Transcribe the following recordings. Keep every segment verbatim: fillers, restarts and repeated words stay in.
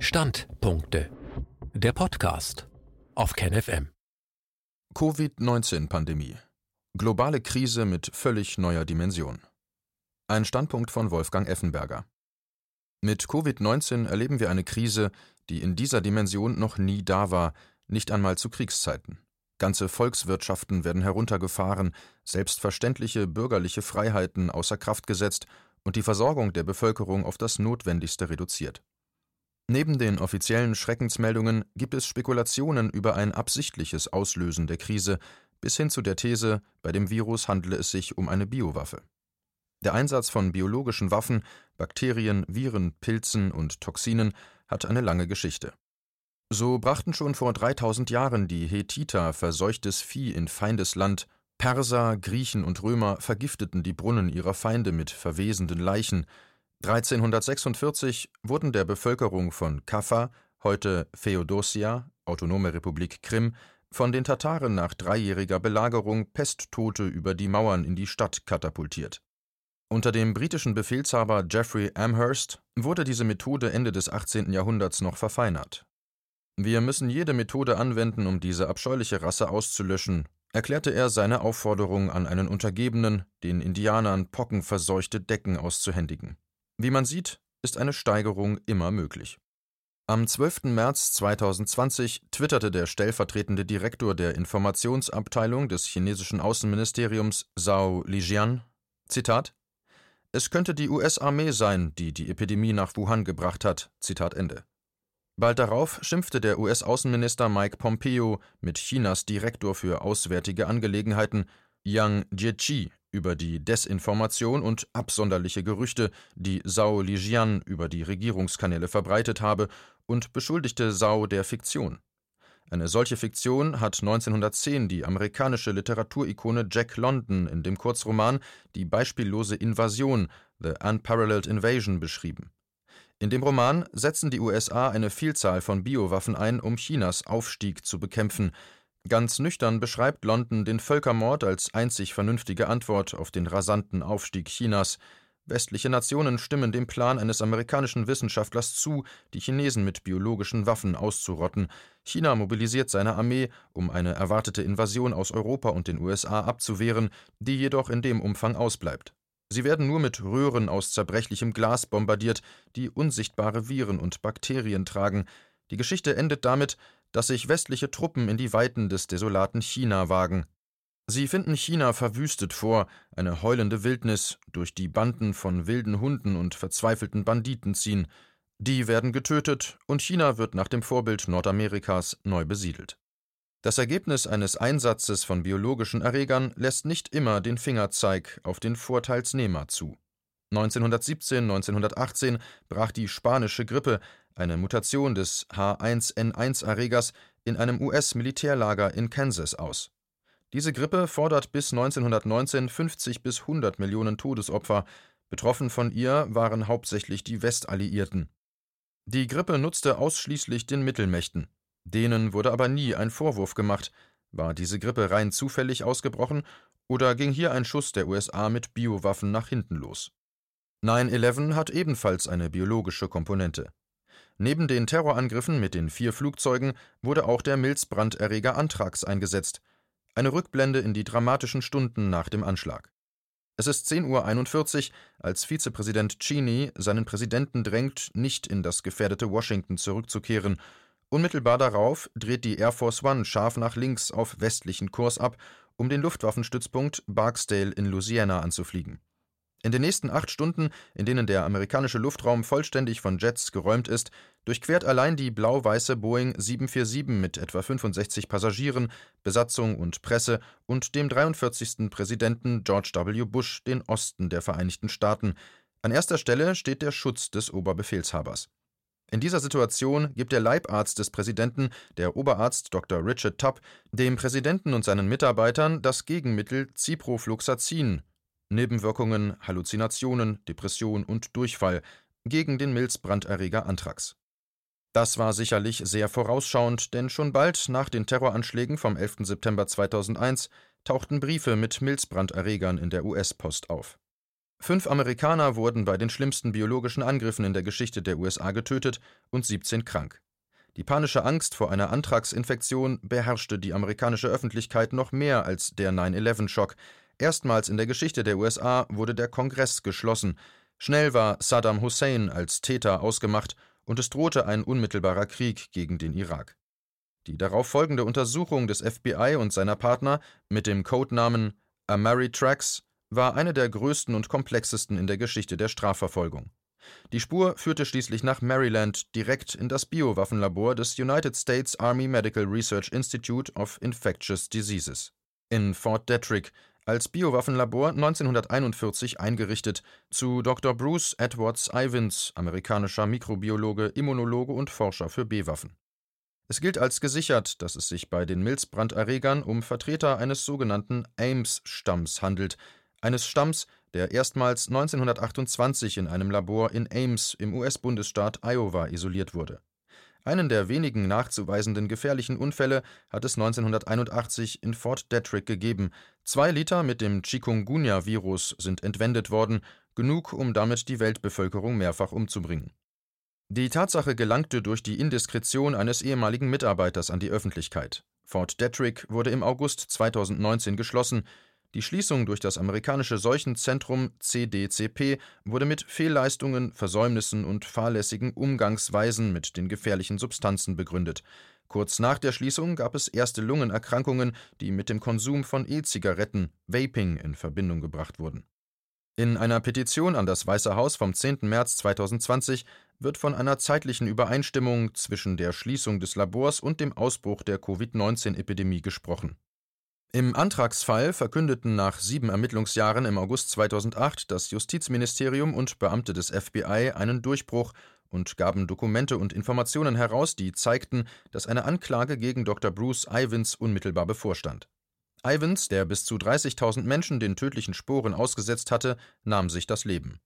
Standpunkte. Der Podcast auf KenFM. Covid neunzehn-Pandemie. Globale Krise mit völlig neuer Dimension. Ein Standpunkt von Wolfgang Effenberger. Mit Covid neunzehn erleben wir eine Krise, die in dieser Dimension noch nie da war, nicht einmal zu Kriegszeiten. Ganze Volkswirtschaften werden heruntergefahren, selbstverständliche bürgerliche Freiheiten außer Kraft gesetzt und die Versorgung der Bevölkerung auf das Notwendigste reduziert. Neben den offiziellen Schreckensmeldungen gibt es Spekulationen über ein absichtliches Auslösen der Krise, bis hin zu der These, bei dem Virus handle es sich um eine Biowaffe. Der Einsatz von biologischen Waffen, Bakterien, Viren, Pilzen und Toxinen hat eine lange Geschichte. So brachten schon vor dreitausend Jahren die Hethiter verseuchtes Vieh in Feindesland, Perser, Griechen und Römer vergifteten die Brunnen ihrer Feinde mit verwesenden Leichen. dreizehnhundertsechsundvierzig wurden der Bevölkerung von Kaffa, heute Feodosia, Autonome Republik Krim, von den Tataren nach dreijähriger Belagerung Pesttote über die Mauern in die Stadt katapultiert. Unter dem britischen Befehlshaber Jeffrey Amherst wurde diese Methode Ende des achtzehnten Jahrhunderts noch verfeinert. Wir müssen jede Methode anwenden, um diese abscheuliche Rasse auszulöschen, erklärte er seine Aufforderung an einen Untergebenen, den Indianern pockenverseuchte Decken auszuhändigen. Wie man sieht, ist eine Steigerung immer möglich. Am zwölften März zweitausendzwanzig twitterte der stellvertretende Direktor der Informationsabteilung des chinesischen Außenministeriums Zhao Lijian, Zitat, „Es könnte die U S-Armee sein, die die Epidemie nach Wuhan gebracht hat“, Zitat Ende. Bald darauf schimpfte der U S-Außenminister Mike Pompeo mit Chinas Direktor für Auswärtige Angelegenheiten Yang Jiechi über die Desinformation und absonderliche Gerüchte, die Zhao Lijian über die Regierungskanäle verbreitet habe, und beschuldigte Zhao der Fiktion. Eine solche Fiktion hat neunzehnhundertzehn die amerikanische Literaturikone Jack London in dem Kurzroman »Die beispiellose Invasion« – »The Unparalleled Invasion« beschrieben. In dem Roman setzen die U S A eine Vielzahl von Biowaffen ein, um Chinas Aufstieg zu bekämpfen. Ganz nüchtern beschreibt London den Völkermord als einzig vernünftige Antwort auf den rasanten Aufstieg Chinas. Westliche Nationen stimmen dem Plan eines amerikanischen Wissenschaftlers zu, die Chinesen mit biologischen Waffen auszurotten. China mobilisiert seine Armee, um eine erwartete Invasion aus Europa und den U S A abzuwehren, die jedoch in dem Umfang ausbleibt. Sie werden nur mit Röhren aus zerbrechlichem Glas bombardiert, die unsichtbare Viren und Bakterien tragen. Die Geschichte endet damit, dass sich westliche Truppen in die Weiten des desolaten China wagen. Sie finden China verwüstet vor, eine heulende Wildnis, durch die Banden von wilden Hunden und verzweifelten Banditen ziehen. Die werden getötet und China wird nach dem Vorbild Nordamerikas neu besiedelt. Das Ergebnis eines Einsatzes von biologischen Erregern lässt nicht immer den Fingerzeig auf den Vorteilsnehmer zu. neunzehnhundertsiebzehn, neunzehnhundertachtzehn brach die spanische Grippe, eine Mutation des H eins N eins-Erregers, in einem U S-Militärlager in Kansas aus. Diese Grippe fordert bis neunzehnhundertneunzehn fünfzig bis hundert Millionen Todesopfer. Betroffen von ihr waren hauptsächlich die Westalliierten. Die Grippe nutzte ausschließlich den Mittelmächten. Denen wurde aber nie ein Vorwurf gemacht. War diese Grippe rein zufällig ausgebrochen oder ging hier ein Schuss der U S A mit Biowaffen nach hinten los? neun elf hat ebenfalls eine biologische Komponente. Neben den Terrorangriffen mit den vier Flugzeugen wurde auch der Milzbranderreger Anthrax eingesetzt. Eine Rückblende in die dramatischen Stunden nach dem Anschlag. Es ist zehn Uhr einundvierzig, als Vizepräsident Cheney seinen Präsidenten drängt, nicht in das gefährdete Washington zurückzukehren. Unmittelbar darauf dreht die Air Force One scharf nach links auf westlichen Kurs ab, um den Luftwaffenstützpunkt Barksdale in Louisiana anzufliegen. In den nächsten acht Stunden, in denen der amerikanische Luftraum vollständig von Jets geräumt ist, durchquert allein die blau-weiße Boeing sieben vier sieben mit etwa fünfundsechzig Passagieren, Besatzung und Presse und dem dreiundvierzigsten Präsidenten George W. Bush den Osten der Vereinigten Staaten. An erster Stelle steht der Schutz des Oberbefehlshabers. In dieser Situation gibt der Leibarzt des Präsidenten, der Oberarzt Doktor Richard Tubb, dem Präsidenten und seinen Mitarbeitern das Gegenmittel Ciprofloxacin, Nebenwirkungen, Halluzinationen, Depression und Durchfall, gegen den Milzbranderreger Anthrax. Das war sicherlich sehr vorausschauend, denn schon bald nach den Terroranschlägen vom elften September zweitausendeins tauchten Briefe mit Milzbranderregern in der U S-Post auf. Fünf Amerikaner wurden bei den schlimmsten biologischen Angriffen in der Geschichte der U S A getötet und siebzehn krank. Die panische Angst vor einer Anthrax-Infektion beherrschte die amerikanische Öffentlichkeit noch mehr als der neun elf Schock. Erstmals in der Geschichte der U S A wurde der Kongress geschlossen. Schnell war Saddam Hussein als Täter ausgemacht und es drohte ein unmittelbarer Krieg gegen den Irak. Die darauf folgende Untersuchung des F B I und seiner Partner mit dem Codenamen Ameritrax war eine der größten und komplexesten in der Geschichte der Strafverfolgung. Die Spur führte schließlich nach Maryland, direkt in das Biowaffenlabor des United States Army Medical Research Institute of Infectious Diseases in Fort Detrick, als Biowaffenlabor neunzehnhunderteinundvierzig eingerichtet, zu Doktor Bruce Edwards Ivins, amerikanischer Mikrobiologe, Immunologe und Forscher für B-Waffen. Es gilt als gesichert, dass es sich bei den Milzbranderregern um Vertreter eines sogenannten Ames-Stamms handelt, eines Stamms, der erstmals neunzehnhundertachtundzwanzig in einem Labor in Ames im U S-Bundesstaat Iowa isoliert wurde. Einen der wenigen nachzuweisenden gefährlichen Unfälle hat es neunzehnhunderteinundachtzig in Fort Detrick gegeben. Zwei Liter mit dem Chikungunya-Virus sind entwendet worden, genug, um damit die Weltbevölkerung mehrfach umzubringen. Die Tatsache gelangte durch die Indiskretion eines ehemaligen Mitarbeiters an die Öffentlichkeit. Fort Detrick wurde im August zweitausendneunzehn geschlossen. Die Schließung durch das amerikanische Seuchenzentrum C D C P wurde mit Fehlleistungen, Versäumnissen und fahrlässigen Umgangsweisen mit den gefährlichen Substanzen begründet. Kurz nach der Schließung gab es erste Lungenerkrankungen, die mit dem Konsum von E-Zigaretten, Vaping, in Verbindung gebracht wurden. In einer Petition an das Weiße Haus vom zehnten März zweitausendzwanzig wird von einer zeitlichen Übereinstimmung zwischen der Schließung des Labors und dem Ausbruch der Covid neunzehn Epidemie gesprochen. Im Antragsfall verkündeten nach sieben Ermittlungsjahren im August zweitausendacht das Justizministerium und Beamte des F B I einen Durchbruch und gaben Dokumente und Informationen heraus, die zeigten, dass eine Anklage gegen Doktor Bruce Ivins unmittelbar bevorstand. Ivins, der bis zu dreißigtausend Menschen den tödlichen Sporen ausgesetzt hatte, nahm sich das Leben.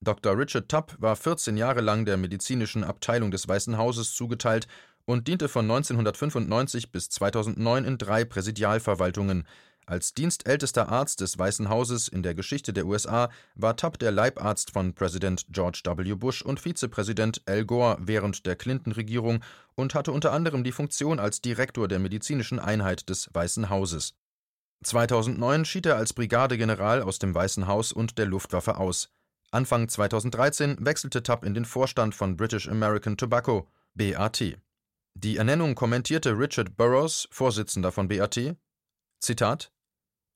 Doktor Richard Tubb war vierzehn Jahre lang der medizinischen Abteilung des Weißen Hauses zugeteilt und diente von neunzehnhundertfünfundneunzig bis zweitausendneun in drei Präsidialverwaltungen. Als dienstältester Arzt des Weißen Hauses in der Geschichte der U S A war Tubb der Leibarzt von Präsident George W. Bush und Vizepräsident Al Gore während der Clinton-Regierung und hatte unter anderem die Funktion als Direktor der medizinischen Einheit des Weißen Hauses. zweitausendneun schied er als Brigadegeneral aus dem Weißen Haus und der Luftwaffe aus. Anfang zweitausenddreizehn wechselte Tubb in den Vorstand von British American Tobacco, B A T. Die Ernennung kommentierte Richard Burroughs, Vorsitzender von B A T, Zitat: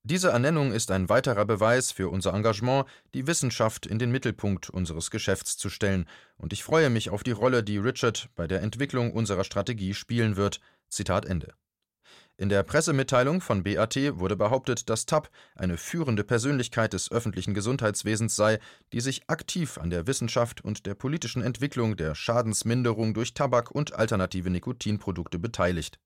„Diese Ernennung ist ein weiterer Beweis für unser Engagement, die Wissenschaft in den Mittelpunkt unseres Geschäfts zu stellen, und ich freue mich auf die Rolle, die Richard bei der Entwicklung unserer Strategie spielen wird." Zitat Ende. In der Pressemitteilung von B A T wurde behauptet, dass Tubb eine führende Persönlichkeit des öffentlichen Gesundheitswesens sei, die sich aktiv an der Wissenschaft und der politischen Entwicklung der Schadensminderung durch Tabak und alternative Nikotinprodukte beteiligt.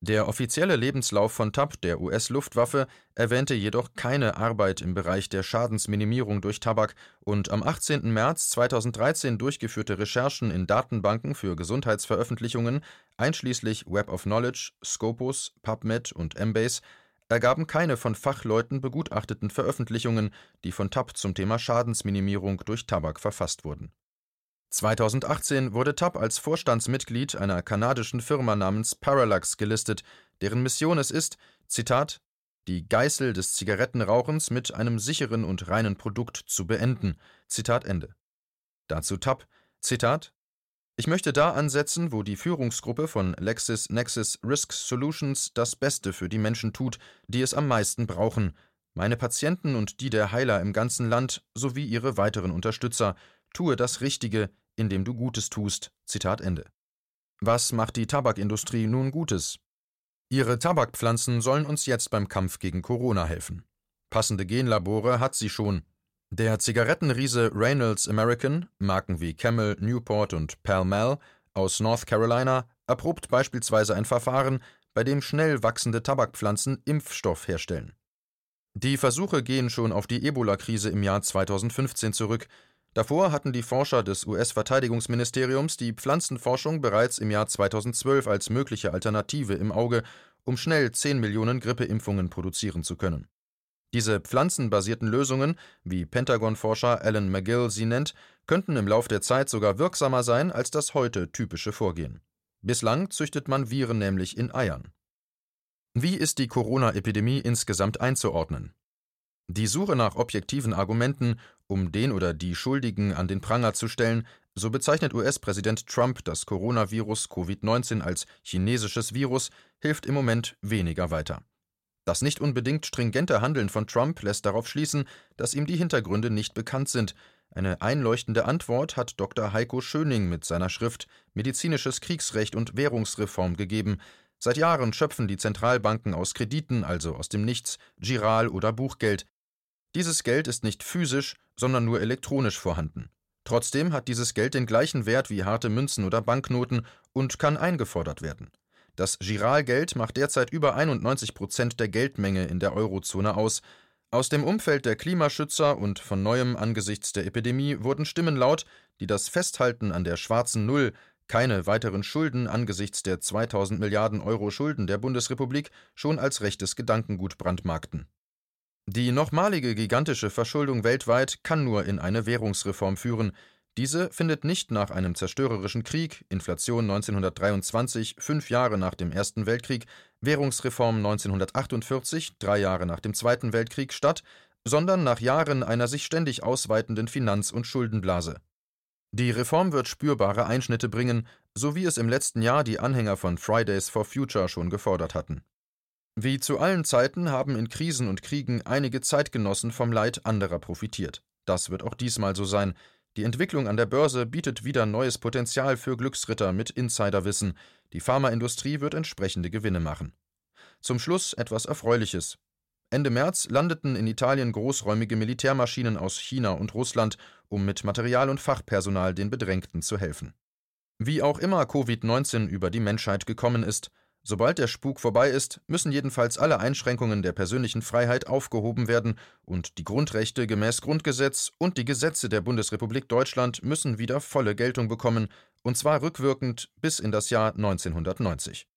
Der offizielle Lebenslauf von Tubb der U S-Luftwaffe erwähnte jedoch keine Arbeit im Bereich der Schadensminimierung durch Tabak, und am achtzehnten März zweitausenddreizehn durchgeführte Recherchen in Datenbanken für Gesundheitsveröffentlichungen, einschließlich Web of Knowledge, Scopus, PubMed und Embase, ergaben keine von Fachleuten begutachteten Veröffentlichungen, die von Tubb zum Thema Schadensminimierung durch Tabak verfasst wurden. zweitausendachtzehn wurde Tubb als Vorstandsmitglied einer kanadischen Firma namens Parallax gelistet, deren Mission es ist, Zitat, „die Geißel des Zigarettenrauchens mit einem sicheren und reinen Produkt zu beenden." Zitat Ende. Dazu Tubb, Zitat, „Ich möchte da ansetzen, wo die Führungsgruppe von LexisNexis Risk Solutions das Beste für die Menschen tut, die es am meisten brauchen, meine Patienten und die der Heiler im ganzen Land sowie ihre weiteren Unterstützer. Tue das Richtige, indem du Gutes tust." Zitat Ende. Was macht die Tabakindustrie nun Gutes? Ihre Tabakpflanzen sollen uns jetzt beim Kampf gegen Corona helfen. Passende Genlabore hat sie schon. Der Zigarettenriese Reynolds American, Marken wie Camel, Newport und Pall Mall aus North Carolina, erprobt beispielsweise ein Verfahren, bei dem schnell wachsende Tabakpflanzen Impfstoff herstellen. Die Versuche gehen schon auf die Ebola-Krise im Jahr zweitausendfünfzehn zurück. Davor hatten die Forscher des U S-Verteidigungsministeriums die Pflanzenforschung bereits im Jahr zweitausendzwölf als mögliche Alternative im Auge, um schnell zehn Millionen Grippeimpfungen produzieren zu können. Diese pflanzenbasierten Lösungen, wie Pentagon-Forscher Alan McGill sie nennt, könnten im Lauf der Zeit sogar wirksamer sein als das heute typische Vorgehen. Bislang züchtet man Viren nämlich in Eiern. Wie ist die Corona-Epidemie insgesamt einzuordnen? Die Suche nach objektiven Argumenten, um den oder die Schuldigen an den Pranger zu stellen, so bezeichnet U S-Präsident Trump das Coronavirus Covid neunzehn als chinesisches Virus, hilft im Moment weniger weiter. Das nicht unbedingt stringente Handeln von Trump lässt darauf schließen, dass ihm die Hintergründe nicht bekannt sind. Eine einleuchtende Antwort hat Doktor Heiko Schöning mit seiner Schrift »Medizinisches Kriegsrecht und Währungsreform« gegeben. Seit Jahren schöpfen die Zentralbanken aus Krediten, also aus dem Nichts, Giral- oder Buchgeld. Dieses Geld ist nicht physisch, sondern nur elektronisch vorhanden. Trotzdem hat dieses Geld den gleichen Wert wie harte Münzen oder Banknoten und kann eingefordert werden. Das Giralgeld macht derzeit über einundneunzig Prozent der Geldmenge in der Eurozone aus. Aus dem Umfeld der Klimaschützer und von Neuem angesichts der Epidemie wurden Stimmen laut, die das Festhalten an der schwarzen Null, keine weiteren Schulden angesichts der zweitausend Milliarden Euro Schulden der Bundesrepublik, schon als rechtes Gedankengut brandmarkten. Die nochmalige gigantische Verschuldung weltweit kann nur in eine Währungsreform führen. Diese findet nicht nach einem zerstörerischen Krieg, Inflation neunzehnhundertdreiundzwanzig, fünf Jahre nach dem Ersten Weltkrieg, Währungsreform neunzehnhundertachtundvierzig, drei Jahre nach dem Zweiten Weltkrieg statt, sondern nach Jahren einer sich ständig ausweitenden Finanz- und Schuldenblase. Die Reform wird spürbare Einschnitte bringen, so wie es im letzten Jahr die Anhänger von Fridays for Future schon gefordert hatten. Wie zu allen Zeiten haben in Krisen und Kriegen einige Zeitgenossen vom Leid anderer profitiert. Das wird auch diesmal so sein. Die Entwicklung an der Börse bietet wieder neues Potenzial für Glücksritter mit Insiderwissen. Die Pharmaindustrie wird entsprechende Gewinne machen. Zum Schluss etwas Erfreuliches. Ende März landeten in Italien großräumige Militärmaschinen aus China und Russland, um mit Material und Fachpersonal den Bedrängten zu helfen. Wie auch immer Covid neunzehn über die Menschheit gekommen ist, sobald der Spuk vorbei ist, müssen jedenfalls alle Einschränkungen der persönlichen Freiheit aufgehoben werden und die Grundrechte gemäß Grundgesetz und die Gesetze der Bundesrepublik Deutschland müssen wieder volle Geltung bekommen, und zwar rückwirkend bis in das Jahr neunzehnhundertneunzig.